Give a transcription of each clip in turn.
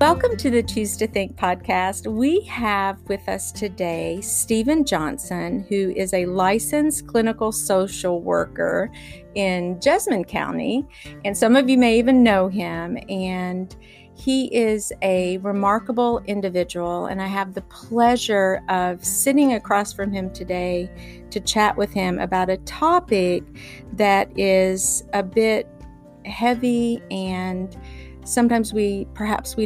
Welcome to the Choose to Think podcast. We have with us today Stephen Johnson, who is a licensed clinical social worker in Jesmond County, and some of you may even know him, and he is a remarkable individual, and I have the pleasure of sitting across from him today to chat with him about a topic that is a bit heavy, and sometimes we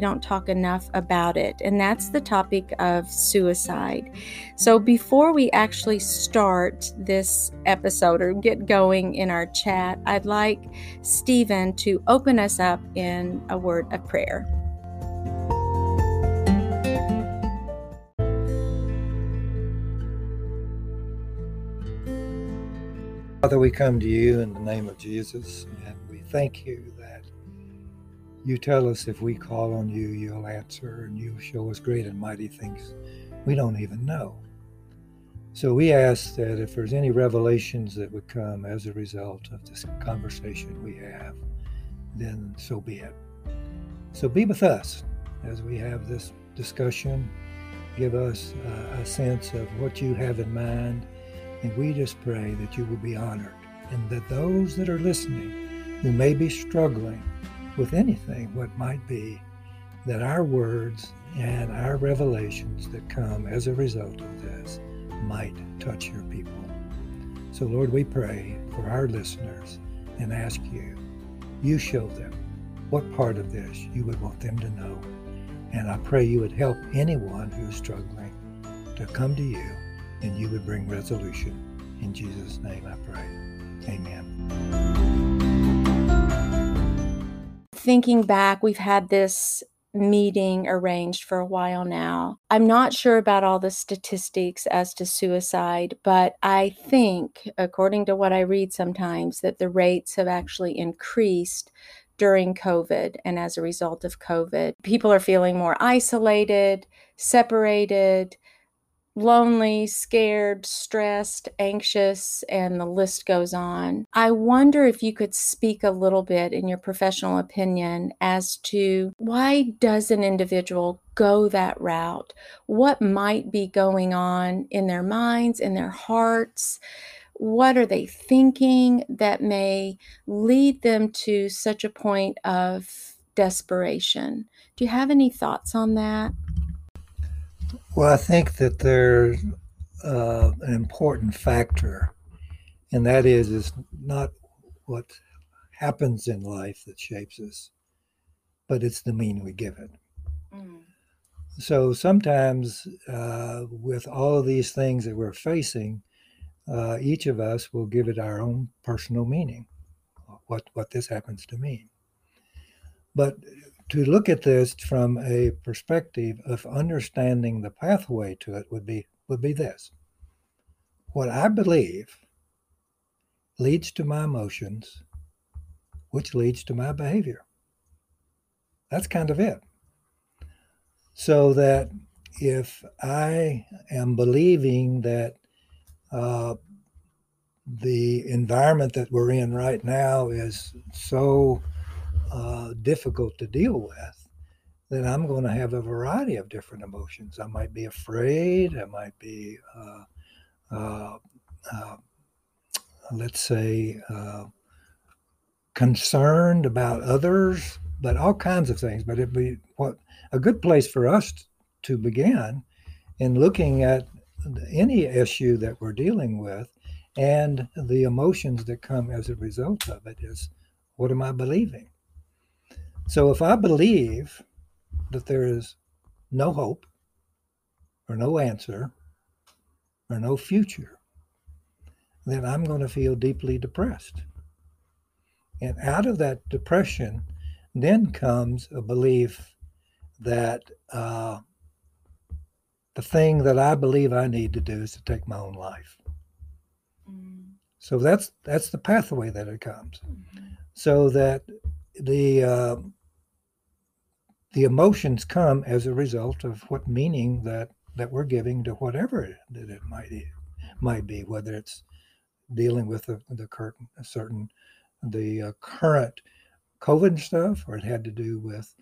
don't talk enough about it, and that's the topic of suicide. So before we actually start this episode or get going in our chat, I'd like Stephen to open us up in a word of prayer. Father, we come to you in the name of Jesus, and we thank you that you tell us if we call on you, you'll answer, and you'll show us great and mighty things we don't even know. So we ask that if there's any revelations that would come as a result of this conversation we have, then so be it. So be with us as we have this discussion. Give us a sense of what you have in mind, and we just pray that you will be honored, and that those that are listening who may be struggling with anything, what might be, that our words and our revelations that come as a result of this might touch your people. So Lord, we pray for our listeners and ask you show them what part of this you would want them to know. And I pray you would help anyone who's struggling to come to you, and you would bring resolution. In Jesus' name I pray, amen. Thinking back, we've had this meeting arranged for a while now. I'm not sure about all the statistics as to suicide, but I think, according to what I read sometimes, that the rates have actually increased during COVID. And as a result of COVID, people are feeling more isolated, separated, lonely, scared, stressed, anxious, and the list goes on. I wonder if you could speak a little bit in your professional opinion as to why does an individual go that route? What might be going on in their minds, in their hearts? What are they thinking that may lead them to such a point of desperation? Do you have any thoughts on that? Well, I think that there's an important factor, and that is it's not what happens in life that shapes us, but it's the meaning we give it. Mm. So sometimes with all of these things that we're facing, each of us will give it our own personal meaning, what this happens to mean. But to look at this from a perspective of understanding the pathway to it would be this. What I believe leads to my emotions, which leads to my behavior. That's kind of it. So that if I am believing that the environment that we're in right now is so difficult to deal with, then I'm going to have a variety of different emotions. I might be afraid. I might be, concerned about others, but all kinds of things. But it'd be a good place for us to begin in looking at any issue that we're dealing with and the emotions that come as a result of it is, what am I believing? So if I believe that there is no hope or no answer or no future, then I'm going to feel deeply depressed. And out of that depression then comes a belief that the thing that I believe I need to do is to take my own life. Mm-hmm. So that's the pathway that it comes. Mm-hmm. So that the emotions come as a result of what meaning that we're giving to whatever that it might be, whether it's dealing with the current COVID stuff, or it had to do with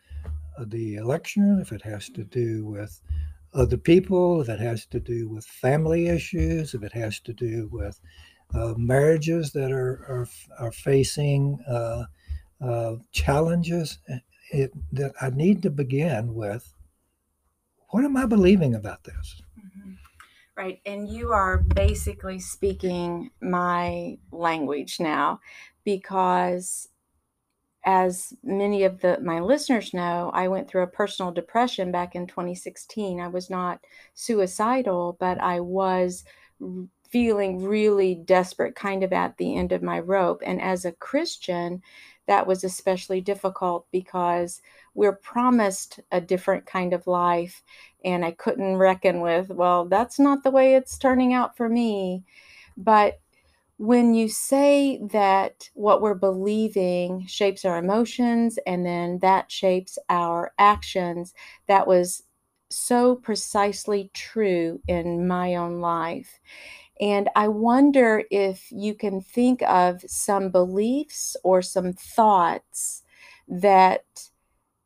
the election, if it has to do with other people, if it has to do with family issues, if it has to do with marriages that are facing challenges, that I need to begin with, what am I believing about this? Mm-hmm. Right. And you are basically speaking my language now, because as many of my listeners know, I went through a personal depression back in 2016. I was not suicidal, but I was feeling really desperate, kind of at the end of my rope. And as a Christian, that was especially difficult because we're promised a different kind of life. And I couldn't reckon with, well, that's not the way it's turning out for me. But when you say that what we're believing shapes our emotions and then that shapes our actions, that was so precisely true in my own life. And I wonder if you can think of some beliefs or some thoughts that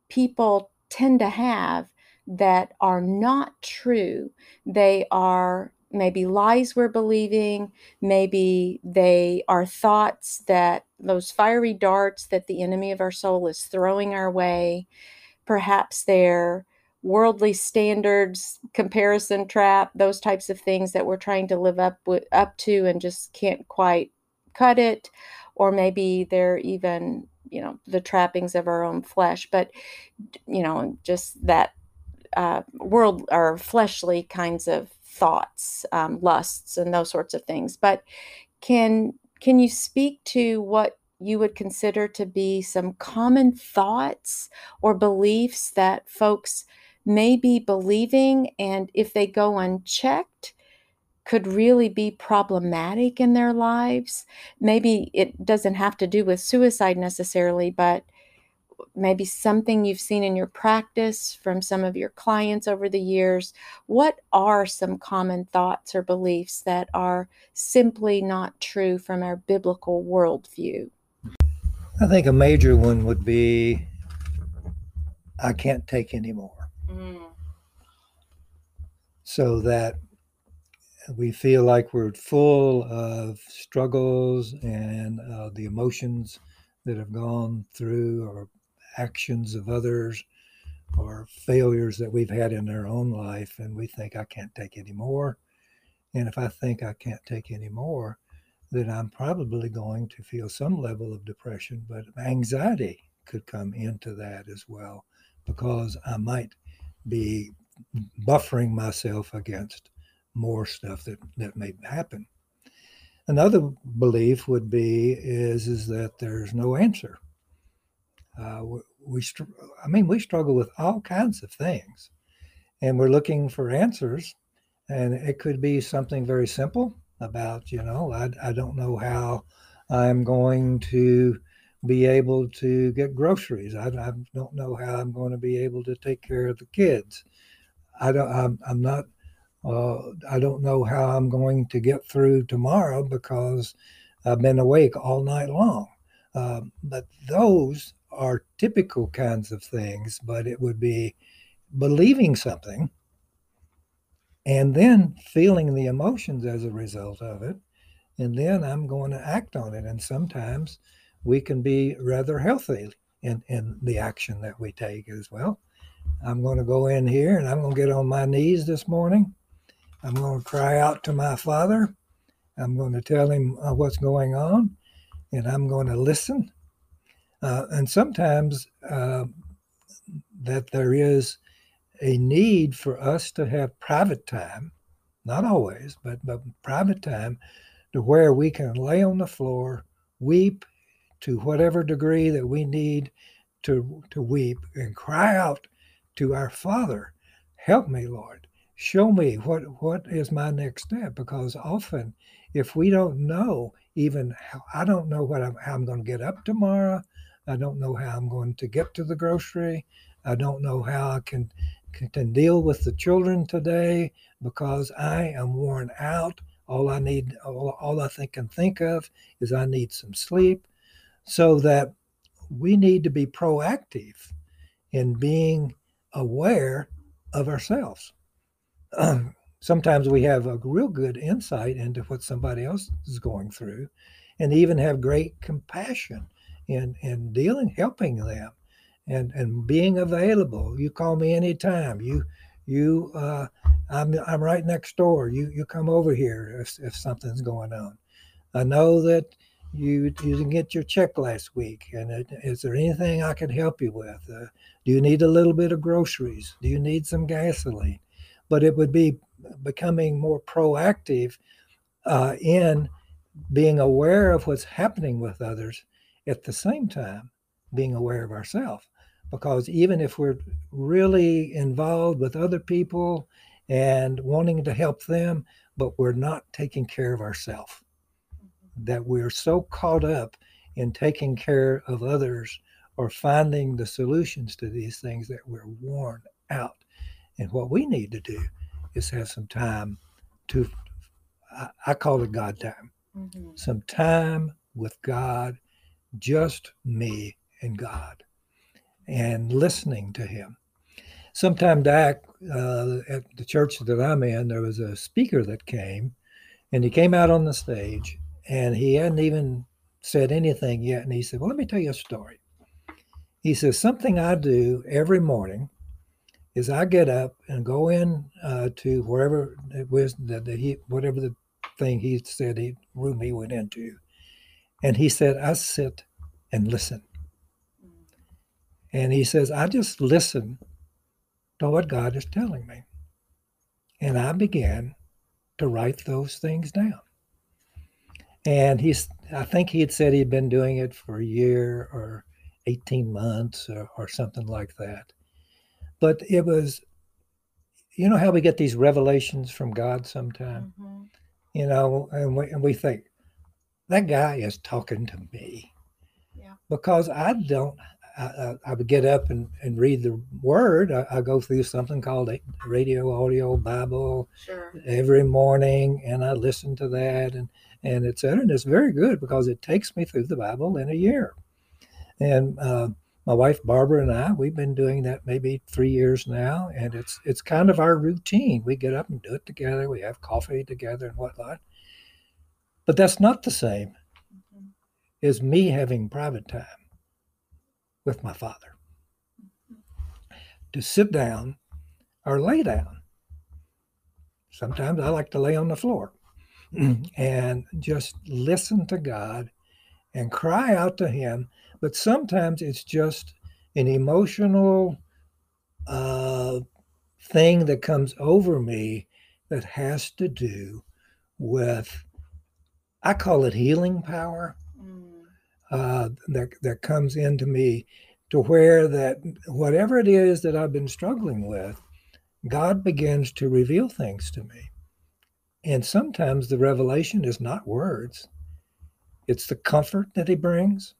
people tend to have that are not true. They are maybe lies we're believing. Maybe they are thoughts that those fiery darts that the enemy of our soul is throwing our way. Perhaps they're worldly standards, comparison trap, those types of things that we're trying to live up to and just can't quite cut it. Or maybe they're even, the trappings of our own flesh, but, just that world or fleshly kinds of thoughts, lusts, and those sorts of things. But can you speak to what you would consider to be some common thoughts or beliefs that folks may be believing, and if they go unchecked, could really be problematic in their lives? Maybe it doesn't have to do with suicide necessarily, but maybe something you've seen in your practice from some of your clients over the years. What are some common thoughts or beliefs that are simply not true from our biblical worldview? I think a major one would be, I can't take anymore. Mm. So that we feel like we're full of struggles and the emotions that have gone through or actions of others or failures that we've had in our own life, and we think, I can't take any more. And if I think I can't take any more, then I'm probably going to feel some level of depression, but anxiety could come into that as well, because I might be buffering myself against more stuff that may happen. Another belief would be is that there's no answer. We struggle with all kinds of things, and we're looking for answers, and it could be something very simple about, I don't know how I'm going to be able to get groceries. I don't know how I'm going to be able to take care of the kids. I don't know how I'm going to get through tomorrow because I've been awake all night long. But those are typical kinds of things, but it would be believing something and then feeling the emotions as a result of it, and then I'm going to act on it. And sometimes we can be rather healthy in the action that we take as well. I'm going to go in here and I'm going to get on my knees this morning. I'm going to cry out to my Father. I'm going to tell him what's going on, and I'm going to listen. And sometimes that there is a need for us to have private time, not always, but private time, to where we can lay on the floor, weep to whatever degree that we need to weep, and cry out to our Father, help me, Lord, show me what is my next step. Because often, if we don't know even how, I don't know how I'm going to get up tomorrow, I don't know how I'm going to get to the grocery, I don't know how I can deal with the children today because I am worn out. All I can think of is I need some sleep. So that we need to be proactive in being aware of ourselves. Sometimes we have a real good insight into what somebody else is going through, and even have great compassion in dealing, helping them, and being available. You call me anytime. I'm right next door. You come over here if something's going on. I know that you didn't get your check last week, and is there anything I can help you with? Do you need a little bit of groceries? Do you need some gasoline? But it would be becoming more proactive in being aware of what's happening with others, at the same time being aware of ourselves. Because even if we're really involved with other people and wanting to help them, but we're not taking care of ourselves, that we're so caught up in taking care of others or finding the solutions to these things that we're worn out. And what we need to do is have some time to, I call it God time, some time with God, just me and God, and listening to him. Sometime back at the church that I'm in, there was a speaker that came, and he came out on the stage, and he hadn't even said anything yet. And he said, well, let me tell you a story. He says, something I do every morning is I get up and go in to wherever it was whatever the thing he said, room he went into. And he said, I sit and listen. And he says, I just listen to what God is telling me. And I began to write those things down. And I think he had said he'd been doing it for a year or 18 months or something like that. But it was, you know how we get these revelations from God sometime? You know, and we think, that guy is talking to me. Yeah. Because I would get up and read the word. I go through something called a radio, audio, Bible every morning, and I listen to that and et cetera. And it's very good because it takes me through the Bible in a year. And my wife, Barbara, and I, we've been doing that maybe 3 years now. And it's kind of our routine. We get up and do it together. We have coffee together and whatnot. But that's not the same as me having private time with my Father, to sit down or lay down. Sometimes I like to lay on the floor and just listen to God and cry out to him. But sometimes it's just an emotional thing that comes over me that has to do with, I call it healing power, that comes into me, to where that whatever it is that I've been struggling with, God begins to reveal things to me. And sometimes the revelation is not words. It's the comfort that he brings,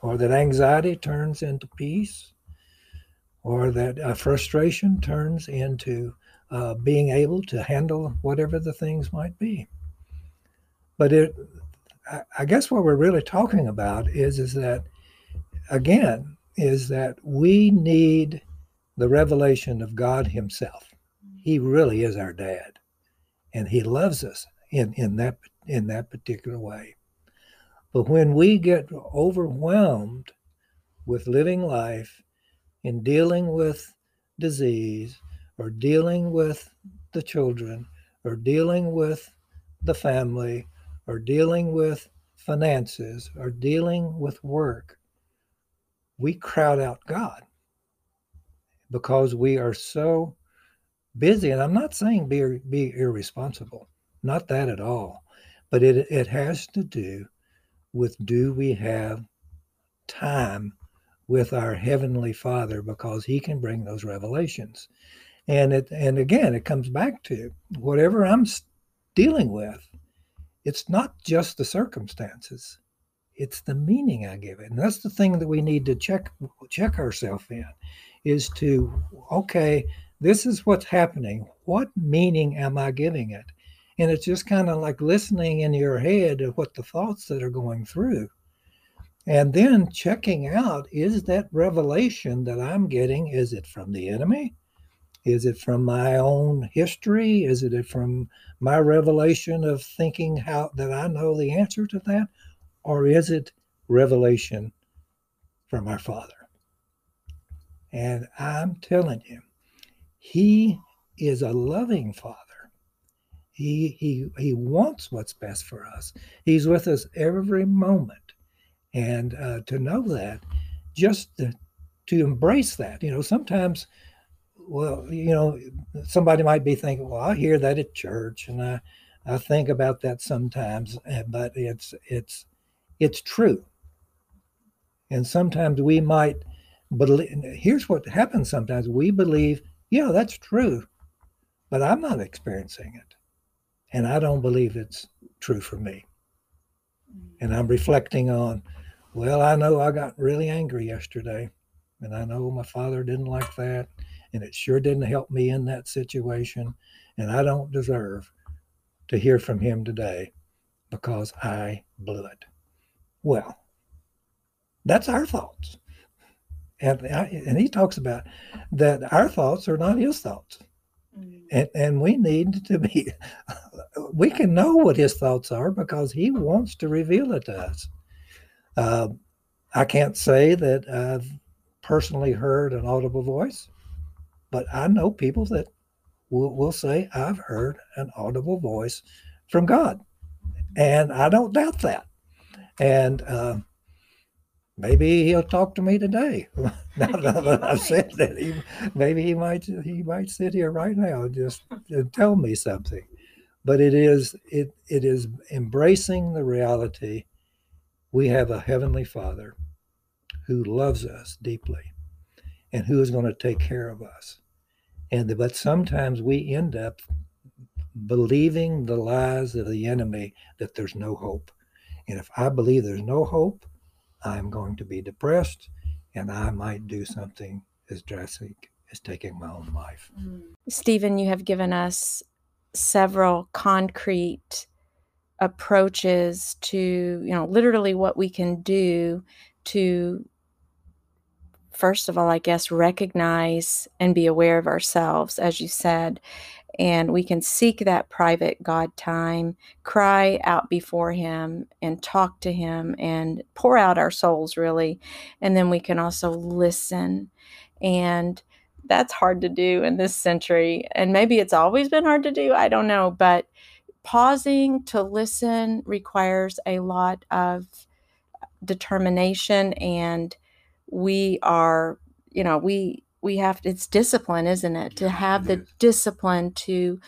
or that anxiety turns into peace, or that frustration turns into being able to handle whatever the things might be. But I guess what we're really talking about is that we need the revelation of God himself. He really is our dad, and he loves us in that particular way. But when we get overwhelmed with living life and dealing with disease, or dealing with the children, or dealing with the family, or dealing with finances, or dealing with work, we crowd out God because we are so busy. And I'm not saying be irresponsible, not that at all, but it has to do with, do we have time with our Heavenly Father, because he can bring those revelations. And again, it comes back to whatever I'm dealing with, it's not just the circumstances, it's the meaning I give it. And that's the thing that we need to check ourselves in, is to, okay, this is what's happening. What meaning am I giving it? And it's just kind of like listening in your head to what the thoughts that are going through. And then checking out, is that revelation that I'm getting, is it from the enemy? Is it from my own history? Is it from my revelation of thinking how that I know the answer to that? Or is it revelation from our Father? And I'm telling you, He is a loving Father. He wants what's best for us. He's with us every moment. And to know that, just to embrace that, you know, sometimes, well, you know, somebody might be thinking, well, I hear that at church, and I think about that sometimes, but it's true. And sometimes we might believe, here's what happens sometimes, we believe, yeah, that's true, but I'm not experiencing it. And I don't believe it's true for me. And I'm reflecting on, well, I know I got really angry yesterday, and I know my father didn't like that, and it sure didn't help me in that situation, and I don't deserve to hear from him today because I blew it. Well, that's our thoughts. And he talks about that our thoughts are not his thoughts. And we need to be, we can know what his thoughts are because he wants to reveal it to us. I can't say that I've personally heard an audible voice, but I know people that will say, I've heard an audible voice from God. And I don't doubt that. And maybe he'll talk to me today. Now that I've said that, maybe he might sit here right now and just tell me something. But it is embracing the reality. We have a Heavenly Father who loves us deeply and who is going to take care of us. But sometimes we end up believing the lies of the enemy that there's no hope. And if I believe there's no hope, I'm going to be depressed, and I might do something as drastic as taking my own life. Stephen, you have given us several concrete approaches to, you know, literally what we can do to, first of all, I guess, recognize and be aware of ourselves, as you said, and we can seek that private God time, cry out before Him and talk to Him and pour out our souls, really. And then we can also listen. And that's hard to do in this century. And maybe it's always been hard to do. I don't know. But pausing to listen requires a lot of determination. And we are, you know, we have, it's discipline, isn't it? To have the discipline to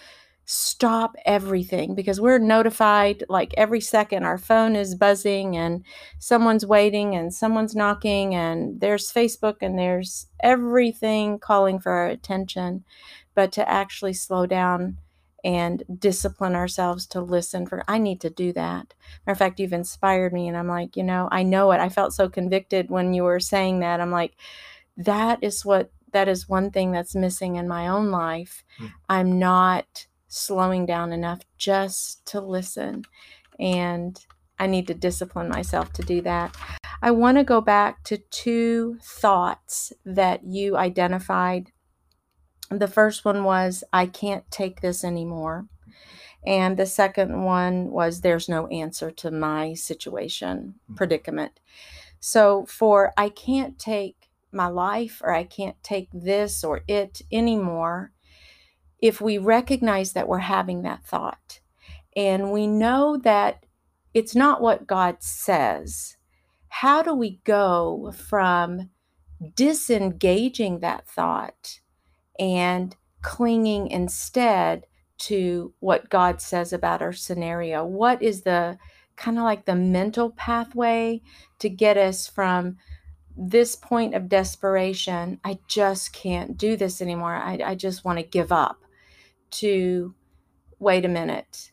stop everything, because we're notified like every second our phone is buzzing and someone's waiting and someone's knocking and there's Facebook and there's everything calling for our attention, but to actually slow down and discipline ourselves to listen for, I need to do that. Matter of fact, you've inspired me and I'm like, you know, I know it. I felt so convicted when you were saying that. I'm like, that is one thing that's missing in my own life. I'm not slowing down enough just to listen. And I need to discipline myself to do that. I want to go back to two thoughts that you identified. The first one was, I can't take this anymore. And the second one was, there's no answer to my situation, predicament. So for, I can't take my life, or I can't take this or it anymore. If we recognize that we're having that thought and we know that it's not what God says, how do we go from disengaging that thought and clinging instead to what God says about our scenario? What is the kind of like the mental pathway to get us from this point of desperation, I just can't do this anymore, I just want to give up, to wait a minute,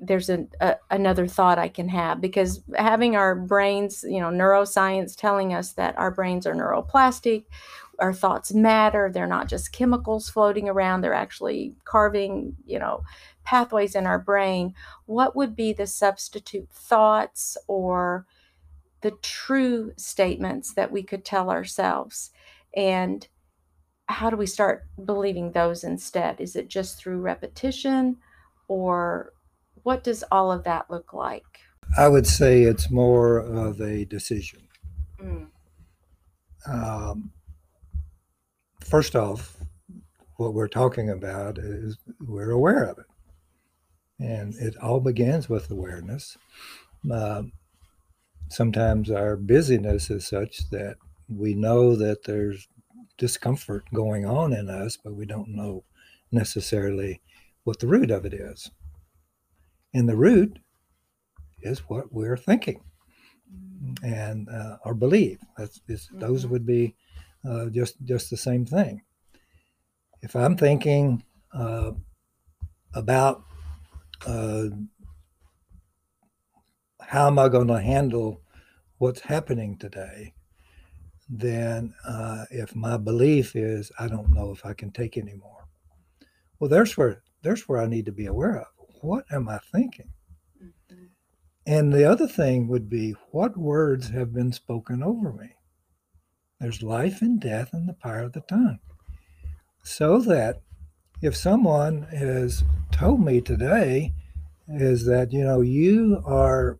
there's another thought I can have? Because having our brains, you know, neuroscience telling us that our brains are neuroplastic, our thoughts matter, they're not just chemicals floating around, they're actually carving, you know, pathways in our brain. What would be the substitute thoughts or the true statements that we could tell ourselves. And how do we start believing those instead? Is it just through repetition, or what does all of that look like? I would say it's more of a decision. First off, what we're talking about is we're aware of it. And it all begins with awareness. Sometimes our busyness is such that we know that there's discomfort going on in us, but we don't know necessarily what the root of it is. And the root is what we're thinking and or believe. Those would be just the same thing. If I'm thinking about how am I going to handle what's happening today, then if my belief is I don't know if I can take anymore, well, there's where I need to be aware of what am I thinking. And the other thing would be, what words have been spoken over me? There's life and death in the power of the tongue. So that if someone has told me today is that, you know, you are,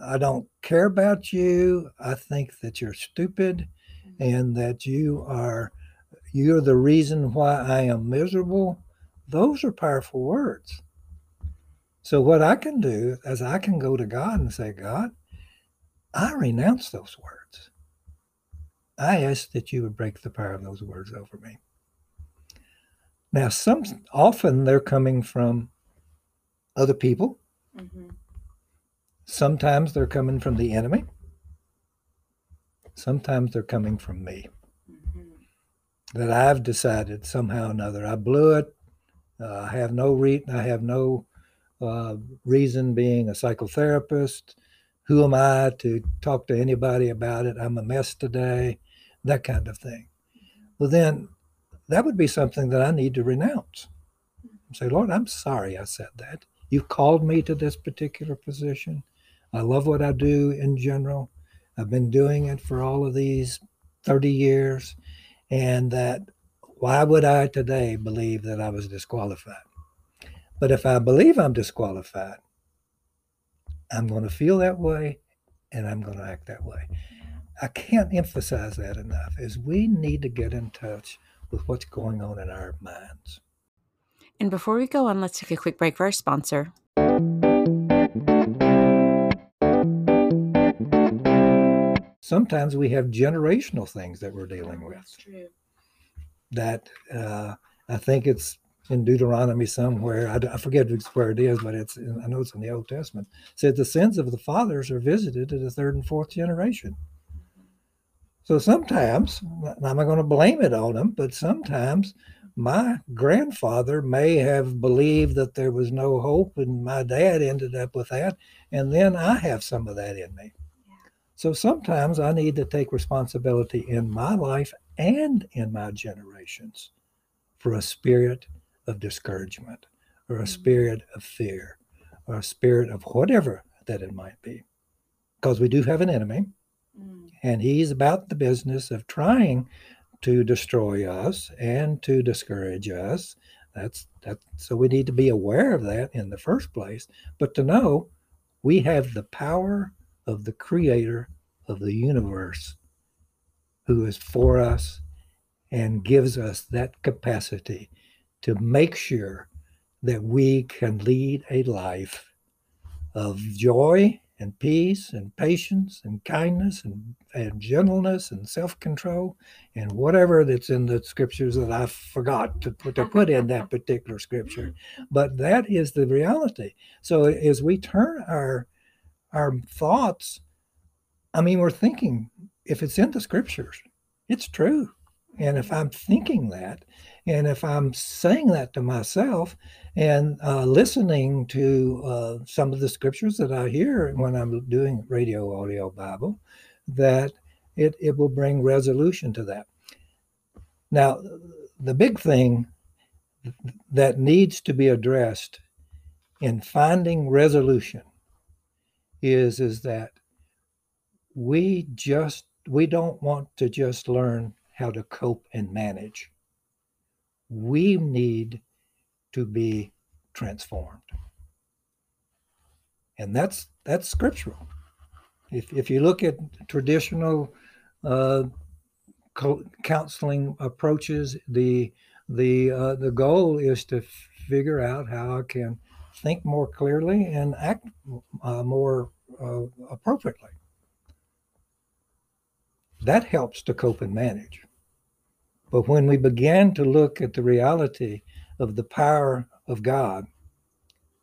I don't care about you, I think that you're stupid, and that you're the reason why I am miserable, those are powerful words. So what I can do is I can go to God and say, God, I renounce those words. I ask that you would break the power of those words over me. Now, often they're coming from other people. Mm-hmm. Sometimes they're coming from the enemy. Sometimes they're coming from me. Mm-hmm. That I've decided somehow or another, I blew it. I have no reason being a psychotherapist. Who am I to talk to anybody about it? I'm a mess today, that kind of thing. Well, then that would be something that I need to renounce. Say, Lord, I'm sorry I said that. You've called me to this particular position. I love what I do in general. I've been doing it for all of these 30 years. And that why would I today believe that I was disqualified? But if I believe I'm disqualified, I'm going to feel that way, and I'm going to act that way. I can't emphasize that enough, is we need to get in touch with what's going on in our minds. And before we go on, let's take a quick break for our sponsor. Sometimes we have generational things that we're dealing with. That's true. That I think it's in Deuteronomy somewhere, I forget where it is, but I know it's in the Old Testament, said the sins of the fathers are visited to the third and fourth generation. So sometimes, I'm not going to blame it on them, but sometimes my grandfather may have believed that there was no hope, and my dad ended up with that, and then I have some of that in me. So sometimes I need to take responsibility in my life and in my generations for a spirit of discouragement, or a spirit of fear, or a spirit of whatever that it might be. Because we do have an enemy, and he's about the business of trying to destroy us and to discourage us. So we need to be aware of that in the first place, but to know we have the power of the creator of the universe who is for us and gives us that capacity to make sure that we can lead a life of joy and peace and patience and kindness and gentleness and self-control and whatever that's in the scriptures that I forgot to put in that particular scripture. But that is the reality. So as we turn our thoughts, I mean, we're thinking, if it's in the scriptures, it's true. And if I'm thinking that, and if I'm saying that to myself and listening to some of the scriptures that I hear when I'm doing radio, audio, Bible, that it will bring resolution to that. Now, the big thing that needs to be addressed in finding resolution is that we don't want to just learn how to cope and manage. We need to be transformed. And that's scriptural. If you look at traditional counseling approaches, the goal is to figure out how I can think more clearly and act more appropriately. That helps to cope and manage. But when we began to look at the reality of the power of God,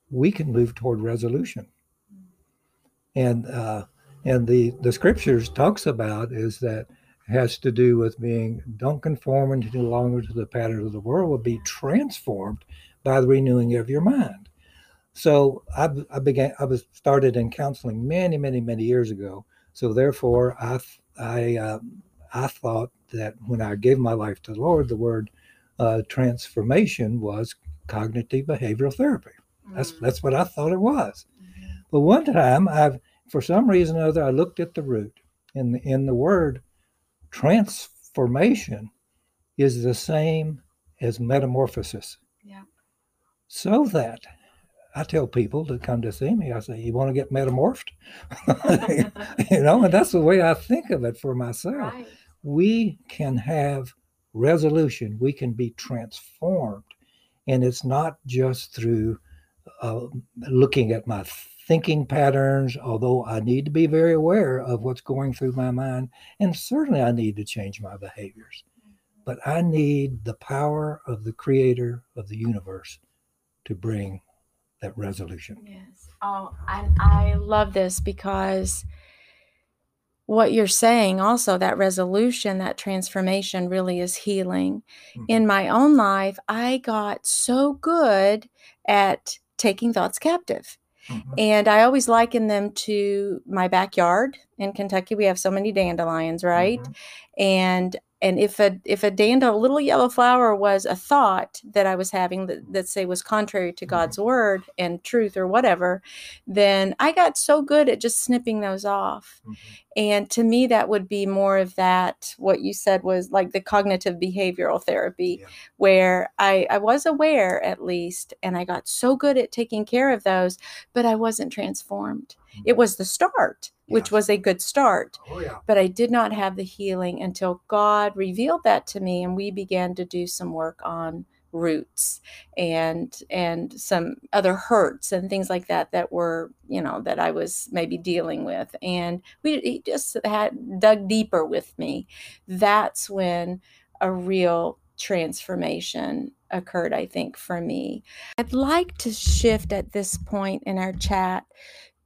we can move toward resolution. And the scriptures talks about is that has to do with being, don't conform any longer to the pattern of the world, but be transformed by the renewing of your mind. So I started in counseling many years ago. So therefore I thought that when I gave my life to the Lord, the word transformation was cognitive behavioral therapy. That's what I thought it was. But one time for some reason or other, I looked at the root, and in the word transformation is the same as metamorphosis. Yeah. So that I tell people that come to see me, I say, you want to get metamorphed? And that's the way I think of it for myself. Right. We can have resolution. We can be transformed. And it's not just through looking at my thinking patterns, although I need to be very aware of what's going through my mind. And certainly I need to change my behaviors. But I need the power of the creator of the universe to bring that resolution. Yes. Oh, I love this, because what you're saying also, that resolution, that transformation really is healing. Mm-hmm. In my own life, I got so good at taking thoughts captive. Mm-hmm. And I always liken them to my backyard. In Kentucky, we have so many dandelions, right? Mm-hmm. And if a little yellow flower was a thought that I was having that say was contrary to God's word and truth or whatever, then I got so good at just snipping those off. Mm-hmm. And to me, that would be more of that, what you said was like the cognitive behavioral therapy, yeah, where I was aware at least, and I got so good at taking care of those, but I wasn't transformed. Mm-hmm. It was the start. Yes. Which was a good start. Oh, yeah. But I did not have the healing until God revealed that to me, and we began to do some work on roots and some other hurts and things like that that were, that I was maybe dealing with. And he just had dug deeper with me. That's when a real transformation occurred, I think, for me. I'd like to shift at this point in our chat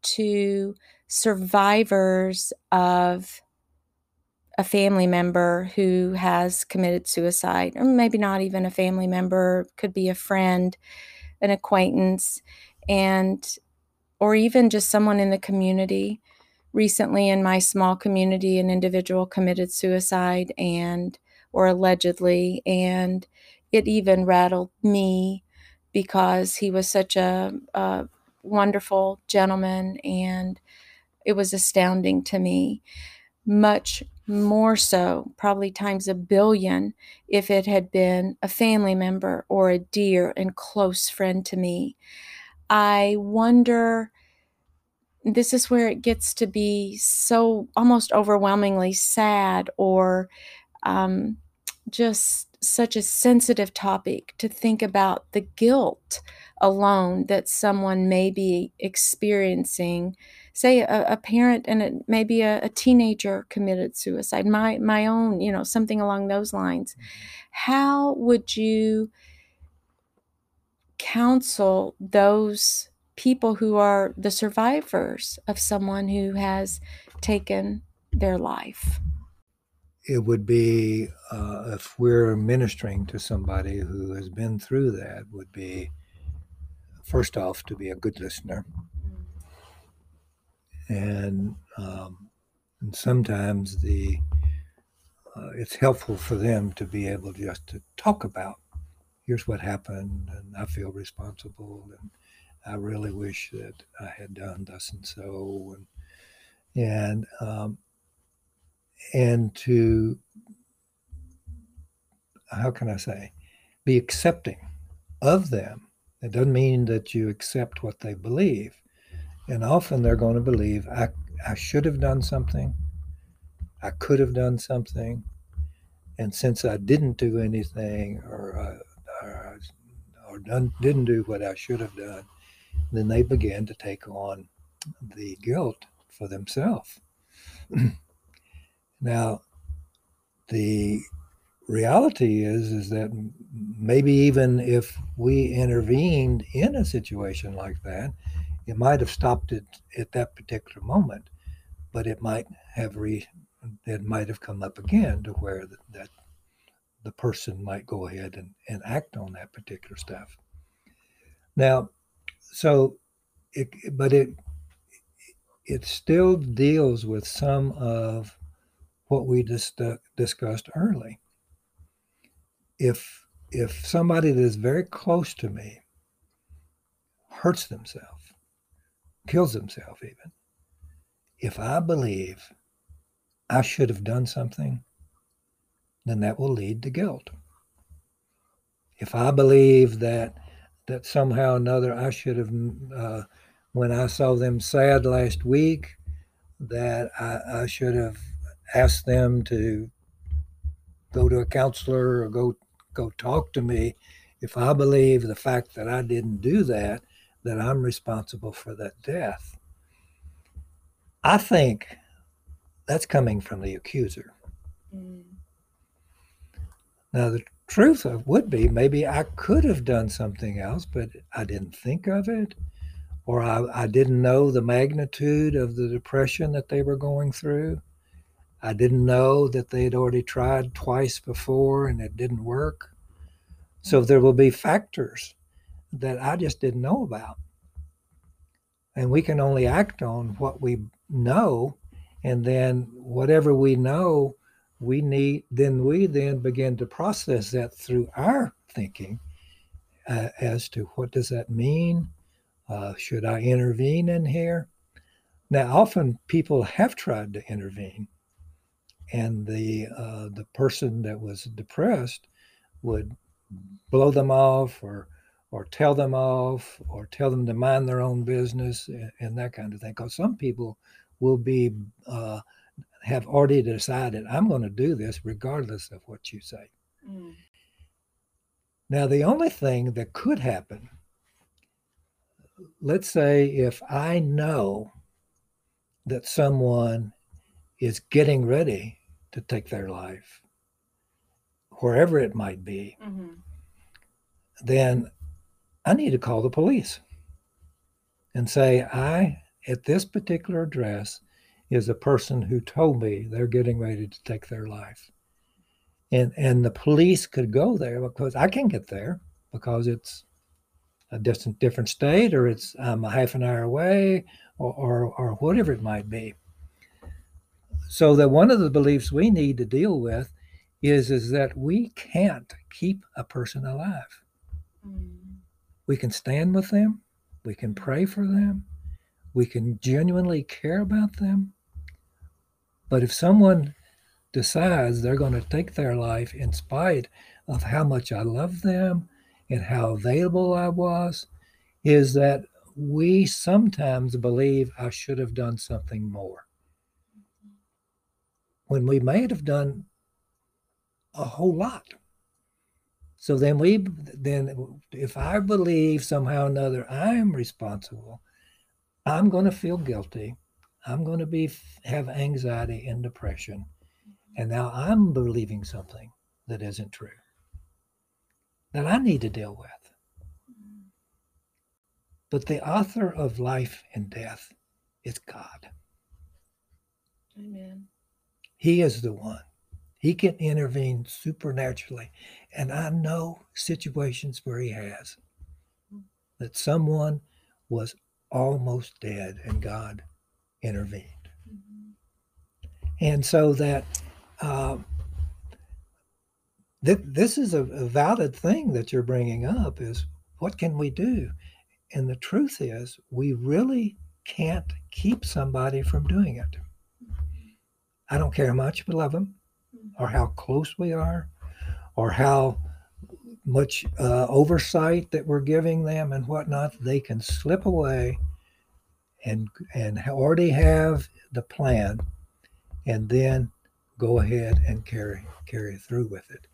to survivors of a family member who has committed suicide, or maybe not even a family member, could be a friend, an acquaintance, or even just someone in the community. Recently in my small community, an individual committed suicide or allegedly, and it even rattled me because he was such a wonderful gentleman, and it was astounding to me, much more so, probably times a billion, if it had been a family member or a dear and close friend to me. I wonder, this is where it gets to be so almost overwhelmingly sad, or just such a sensitive topic, to think about the guilt alone that someone may be experiencing. Say a parent and maybe a teenager committed suicide, my own, something along those lines. How would you counsel those people who are the survivors of someone who has taken their life? It would be, if we're ministering to somebody who has been through that, would be, first off, to be a good listener. And sometimes it's helpful for them to be able just to talk about, here's what happened, and I feel responsible, and I really wish that I had done thus and so. And and to, how can I say, be accepting of them. It doesn't mean that you accept what they believe. And often they're going to believe, I should have done something. I could have done something. And since I didn't do anything or didn't do what I should have done, then they began to take on the guilt for themselves. Now, the reality is that maybe even if we intervened in a situation like that, it might have stopped it at that particular moment, but it might have come up again to where that the person might go ahead and act on that particular stuff. Now, it still deals with some of what we discussed early. If somebody that is very close to me hurts themselves, kills themselves even, if I believe I should have done something, then that will lead to guilt. If I believe that somehow or another I should have, when I saw them sad last week, that I should have asked them to go to a counselor or go talk to me. If I believe the fact that I didn't do that, that I'm responsible for that death, I think that's coming from the accuser. Mm. Now, the truth would be maybe I could have done something else, but I didn't think of it, or I didn't know the magnitude of the depression that they were going through. I didn't know that they had already tried twice before and it didn't work. So there will be factors that I just didn't know about. And we can only act on what we know. And then whatever we know, we then begin to process that through our thinking as to what does that mean? Should I intervene in here? Now, often people have tried to intervene, and the person that was depressed would blow them off or tell them off or tell them to mind their own business and that kind of thing. Because some people will be have already decided, I'm going to do this regardless of what you say. Mm. Now, the only thing that could happen, let's say if I know that someone is getting ready to take their life, wherever it might be, mm-hmm. then I need to call the police and say, I, at this particular address, is a person who told me they're getting ready to take their life. And the police could go there, because I can't get there because it's a different state, or it's I'm a half an hour away, or whatever it might be. So that one of the beliefs we need to deal with is that we can't keep a person alive. Mm. We can stand with them. We can pray for them. We can genuinely care about them. But if someone decides they're going to take their life in spite of how much I love them and how available I was, is that we sometimes believe I should have done something more, when we may have done a whole lot. So then if I believe somehow or another I'm responsible, I'm going to feel guilty. I'm going to have anxiety and depression. And now I'm believing something that isn't true, that I need to deal with. But the author of life and death is God. Amen. He is the one. He can intervene supernaturally. And I know situations where he has, that someone was almost dead and God intervened. And so that this is a valid thing that you're bringing up, is what can we do? And the truth is, we really can't keep somebody from doing it. I don't care how much we love him, or how close we are, or how much oversight that we're giving them and whatnot. They can slip away and already have the plan, and then go ahead and carry through with it.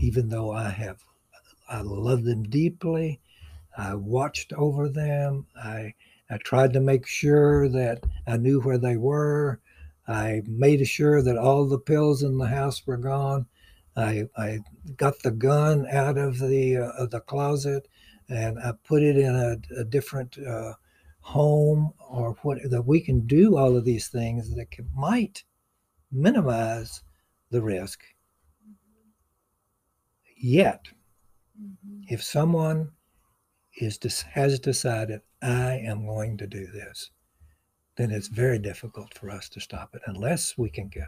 Even though I love them deeply, I watched over them, I tried to make sure that I knew where they were, I made sure that all the pills in the house were gone, I got the gun out of the closet, and I put it in a different home, or what, that we can do all of these things that might minimize the risk. Yet, if someone has decided, I am going to do this, then it's very difficult for us to stop it, unless we can get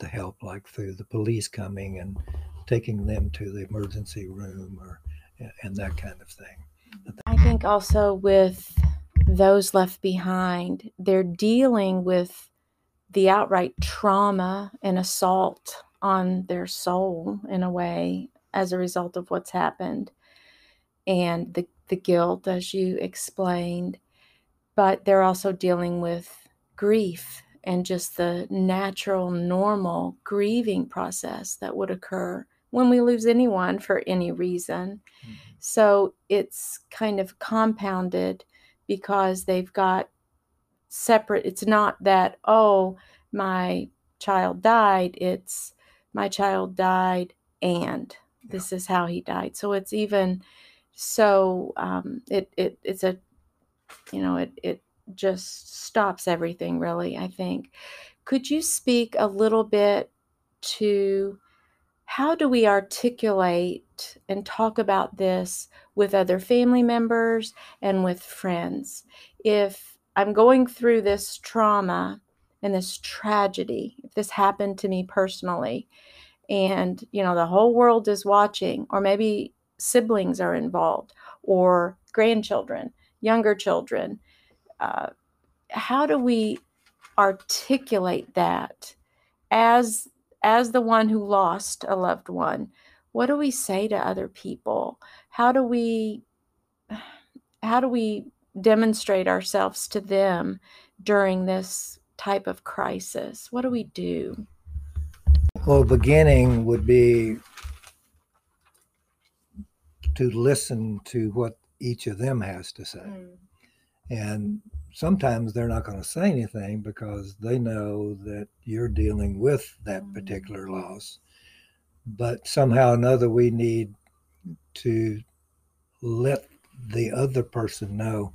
the help, like through the police coming and taking them to the emergency room, and that kind of thing. I think also with those left behind, they're dealing with the outright trauma and assault on their soul in a way as a result of what's happened, and the guilt, as you explained. But they're also dealing with grief and just the natural, normal grieving process that would occur when we lose anyone for any reason. Mm-hmm. So it's kind of compounded because they've got separate. It's not that, oh, my child died. It's my child died and this is how he died. So it's even so it's a, it just stops everything, really, I think. Could you speak a little bit to how do we articulate and talk about this with other family members and with friends? If I'm going through this trauma and this tragedy, if this happened to me personally, and, the whole world is watching, or maybe siblings are involved, or grandchildren, younger children, how do we articulate that as the one who lost a loved one? What do we say to other people? How do we demonstrate ourselves to them during this type of crisis? What do we do? Well, beginning would be to listen to what each of them has to say. Mm. And sometimes they're not going to say anything because they know that you're dealing with that particular loss. But somehow or another, we need to let the other person know,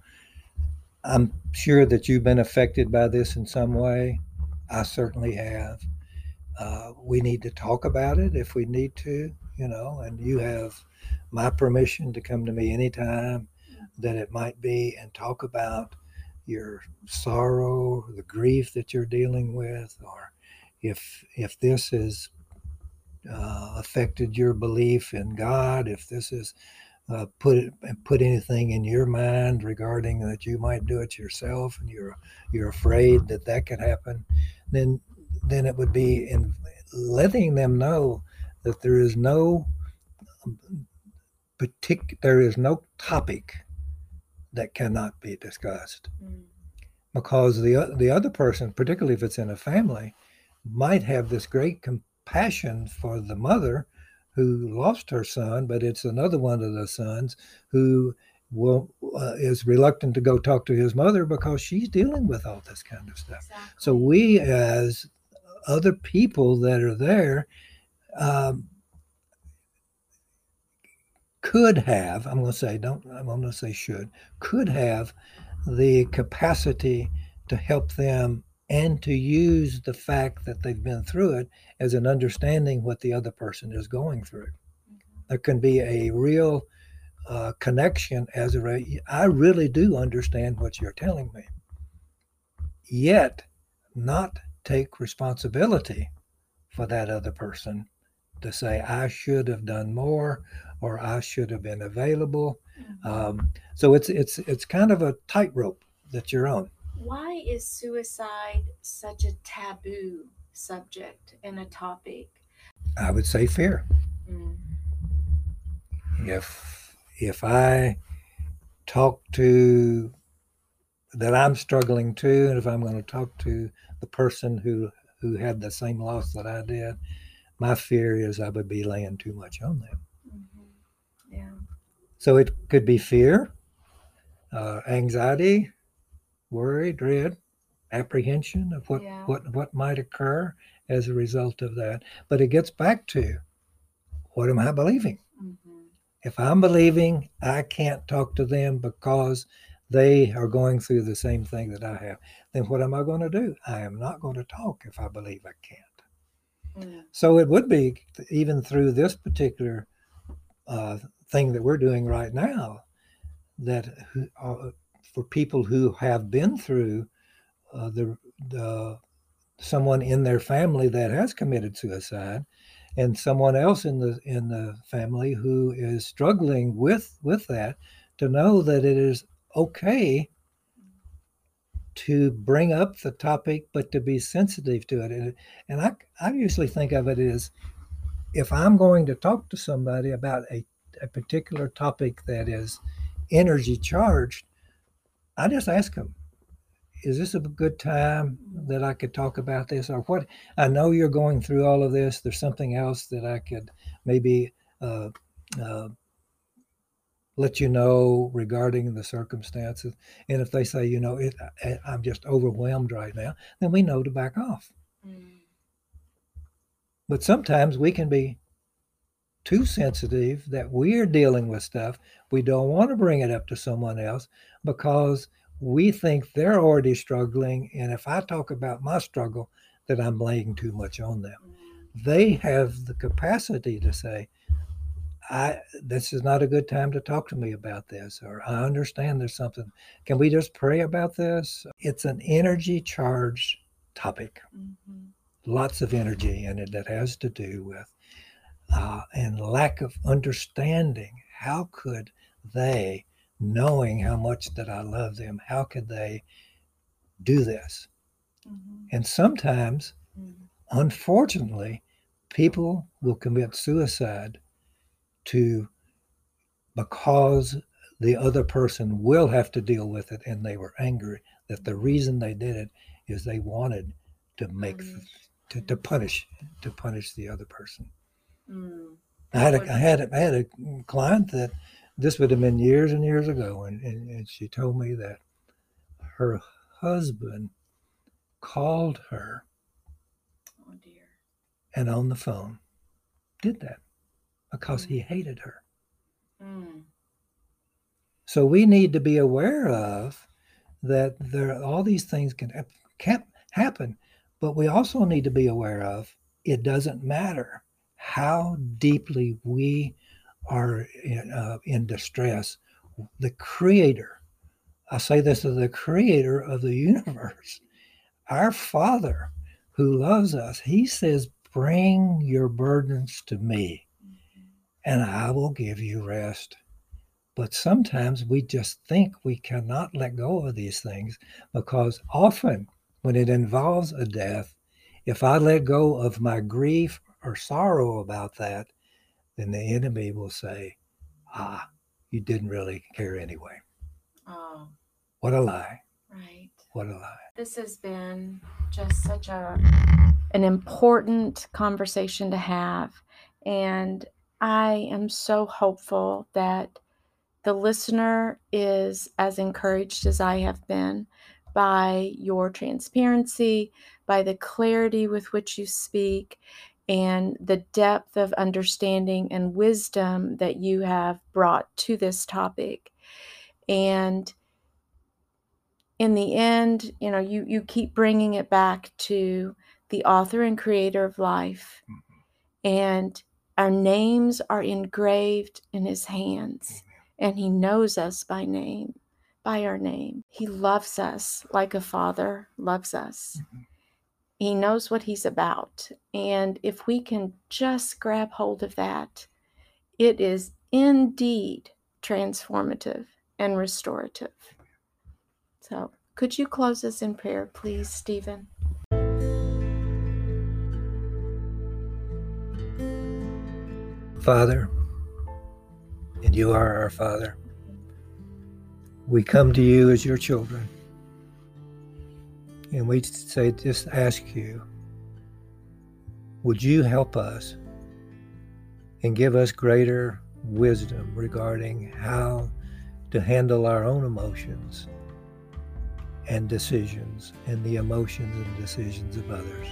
I'm sure that you've been affected by this in some way. I certainly have. We need to talk about it if we need to, and you have my permission to come to me anytime that it might be and talk about your sorrow, the grief that you're dealing with, or if this has affected your belief in God, if this has put anything in your mind regarding that you might do it yourself and you're afraid that could happen, then it would be in letting them know that there is no topic that cannot be discussed, because the other person, particularly if it's in a family, might have this great compassion for the mother who lost her son, but it's another one of the sons who is reluctant to go talk to his mother because she's dealing with all this kind of stuff. Exactly. So we, as other people that are there, could have the capacity to help them and to use the fact that they've been through it as an understanding what the other person is going through. There can be a real connection I really do understand what you're telling me, yet not take responsibility for that other person to say, I should have done more, or I should have been available. So it's kind of a tightrope that you're on. Why is suicide such a taboo subject and a topic? I would say fear. If I talk to that I'm struggling too, and if I'm going to talk to the person who had the same loss that I did, my fear is I would be laying too much on them. Mm-hmm. Yeah. So it could be fear, anxiety, worry, dread, apprehension of what might occur as a result of that. But it gets back to, what am I believing? Mm-hmm. If I'm believing I can't talk to them because they are going through the same thing that I have, then what am I going to do? I am not going to talk if I believe I can't. Yeah. So it would be, even through this particular thing that we're doing right now, that for people who have been through someone in their family that has committed suicide, and someone else in the family who is struggling with that, to know that it is okay to bring up the topic, but to be sensitive to it. And I usually think of it as, if I'm going to talk to somebody about a particular topic that is energy charged, I just ask them, is this a good time that I could talk about this? Or what? I know you're going through all of this. There's something else that I could maybe let you know regarding the circumstances. And if they say, I'm just overwhelmed right now, then we know to back off. Mm. But sometimes we can be too sensitive that we're dealing with stuff. We don't want to bring it up to someone else because we think they're already struggling. And if I talk about my struggle, that I'm laying too much on them. They have the capacity to say, this is not a good time to talk to me about this, or I understand there's something. Can we just pray about this? It's an energy charged topic. Mm-hmm. Lots of energy in it that has to do with and lack of understanding. How could they, knowing how much that I love them, how could they do this? Mm-hmm. And sometimes, mm-hmm. unfortunately, people will commit suicide because the other person will have to deal with it, and they were angry that the reason they did it is they wanted to punish the other person. Mm. I had a client that, this would have been years and years ago, and she told me that her husband called her and on the phone did that because he hated her. Mm. So we need to be aware of that all these things can happen, but we also need to be aware of, it doesn't matter how deeply we are in distress. The Creator, I say this as the Creator of the universe, our Father who loves us, he says, bring your burdens to me and I will give you rest. But sometimes we just think we cannot let go of these things, because often when it involves a death, if I let go of my grief or sorrow about that, then the enemy will say, you didn't really care anyway. Oh. What a lie. Right. What a lie. This has been just such an important conversation to have. And I am so hopeful that the listener is as encouraged as I have been by your transparency, by the clarity with which you speak, and the depth of understanding and wisdom that you have brought to this topic. And in the end, you keep bringing it back to the author and creator of life. Mm-hmm. And our names are engraved in his hands. Amen. And he knows us by name, by our name. He loves us like a father loves us. Mm-hmm. He knows what he's about. And if we can just grab hold of that, it is indeed transformative and restorative. So could you close us in prayer, please, Stephen? Father, and you are our Father. We come to you as your children, and we say, just ask you, would you help us and give us greater wisdom regarding how to handle our own emotions and decisions and the emotions and decisions of others.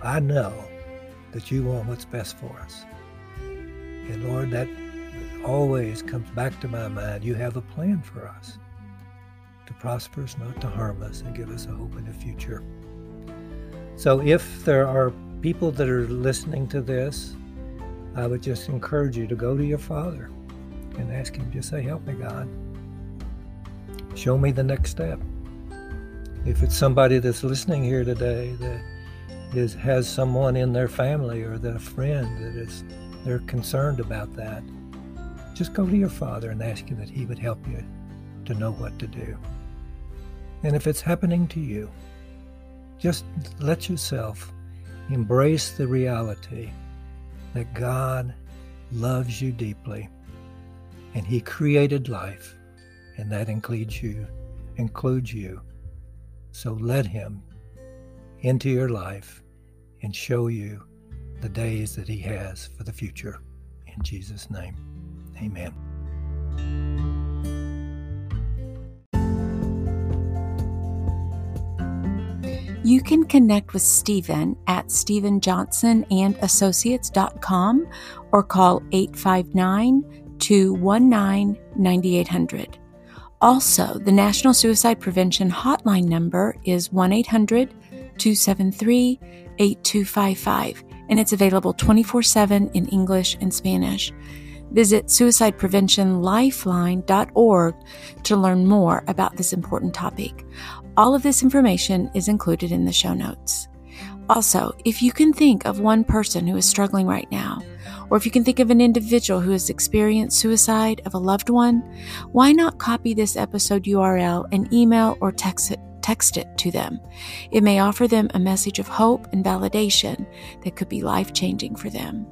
I know that you want what's best for us. And Lord, that always comes back to my mind. You have a plan for us to prosper us, not to harm us, and give us a hope in the future. So if there are people that are listening to this, I would just encourage you to go to your Father and ask him, just say, help me, God. Show me the next step. If it's somebody that's listening here today that has someone in their family or their friend that is, they're concerned about that, just go to your Father and ask him that he would help you to know what to do. And if it's happening to you, just let yourself embrace the reality that God loves you deeply, and he created life, and that includes you. So let him into your life and show you the days that he has for the future. In Jesus' name, amen. You can connect with Stephen at stephenjohnsonandassociates.com or call 859-219-9800. Also, the National Suicide Prevention Hotline number is 1-800-273-8255, and it's available 24/7 in English and Spanish. Visit suicidepreventionlifeline.org to learn more about this important topic. All of this information is included in the show notes. Also, if you can think of one person who is struggling right now, or if you can think of an individual who has experienced suicide of a loved one, why not copy this episode URL and email or text it to them? It may offer them a message of hope and validation that could be life-changing for them.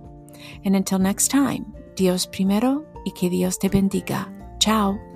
And until next time, Dios primero y que Dios te bendiga. Ciao.